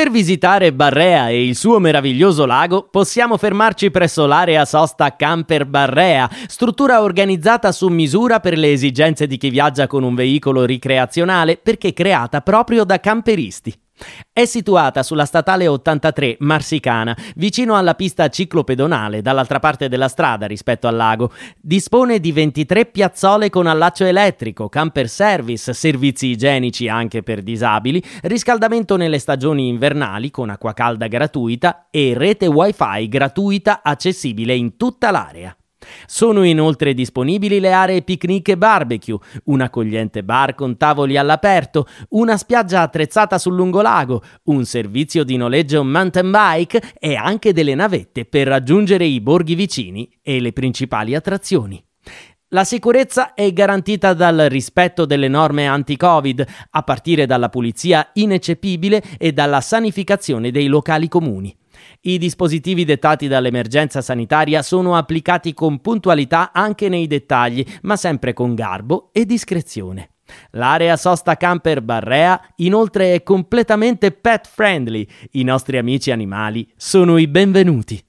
Per visitare Barrea e il suo meraviglioso lago possiamo fermarci presso l'area sosta Camper Barrea, struttura organizzata su misura per le esigenze di chi viaggia con un veicolo ricreazionale perché creata proprio da camperisti. È situata sulla Statale 83 Marsicana, vicino alla pista ciclopedonale, dall'altra parte della strada rispetto al lago. Dispone di 23 piazzole con allaccio elettrico, camper service, servizi igienici anche per disabili, riscaldamento nelle stagioni invernali con acqua calda gratuita e rete wifi gratuita accessibile in tutta l'area. Sono inoltre disponibili le aree picnic e barbecue, un accogliente bar con tavoli all'aperto, una spiaggia attrezzata sul lungolago, un servizio di noleggio mountain bike e anche delle navette per raggiungere i borghi vicini e le principali attrazioni. La sicurezza è garantita dal rispetto delle norme anti-Covid, a partire dalla pulizia ineccepibile e dalla sanificazione dei locali comuni. I dispositivi dettati dall'emergenza sanitaria sono applicati con puntualità anche nei dettagli, ma sempre con garbo e discrezione. L'area sosta camper Barrea inoltre è completamente pet friendly. I nostri amici animali sono i benvenuti.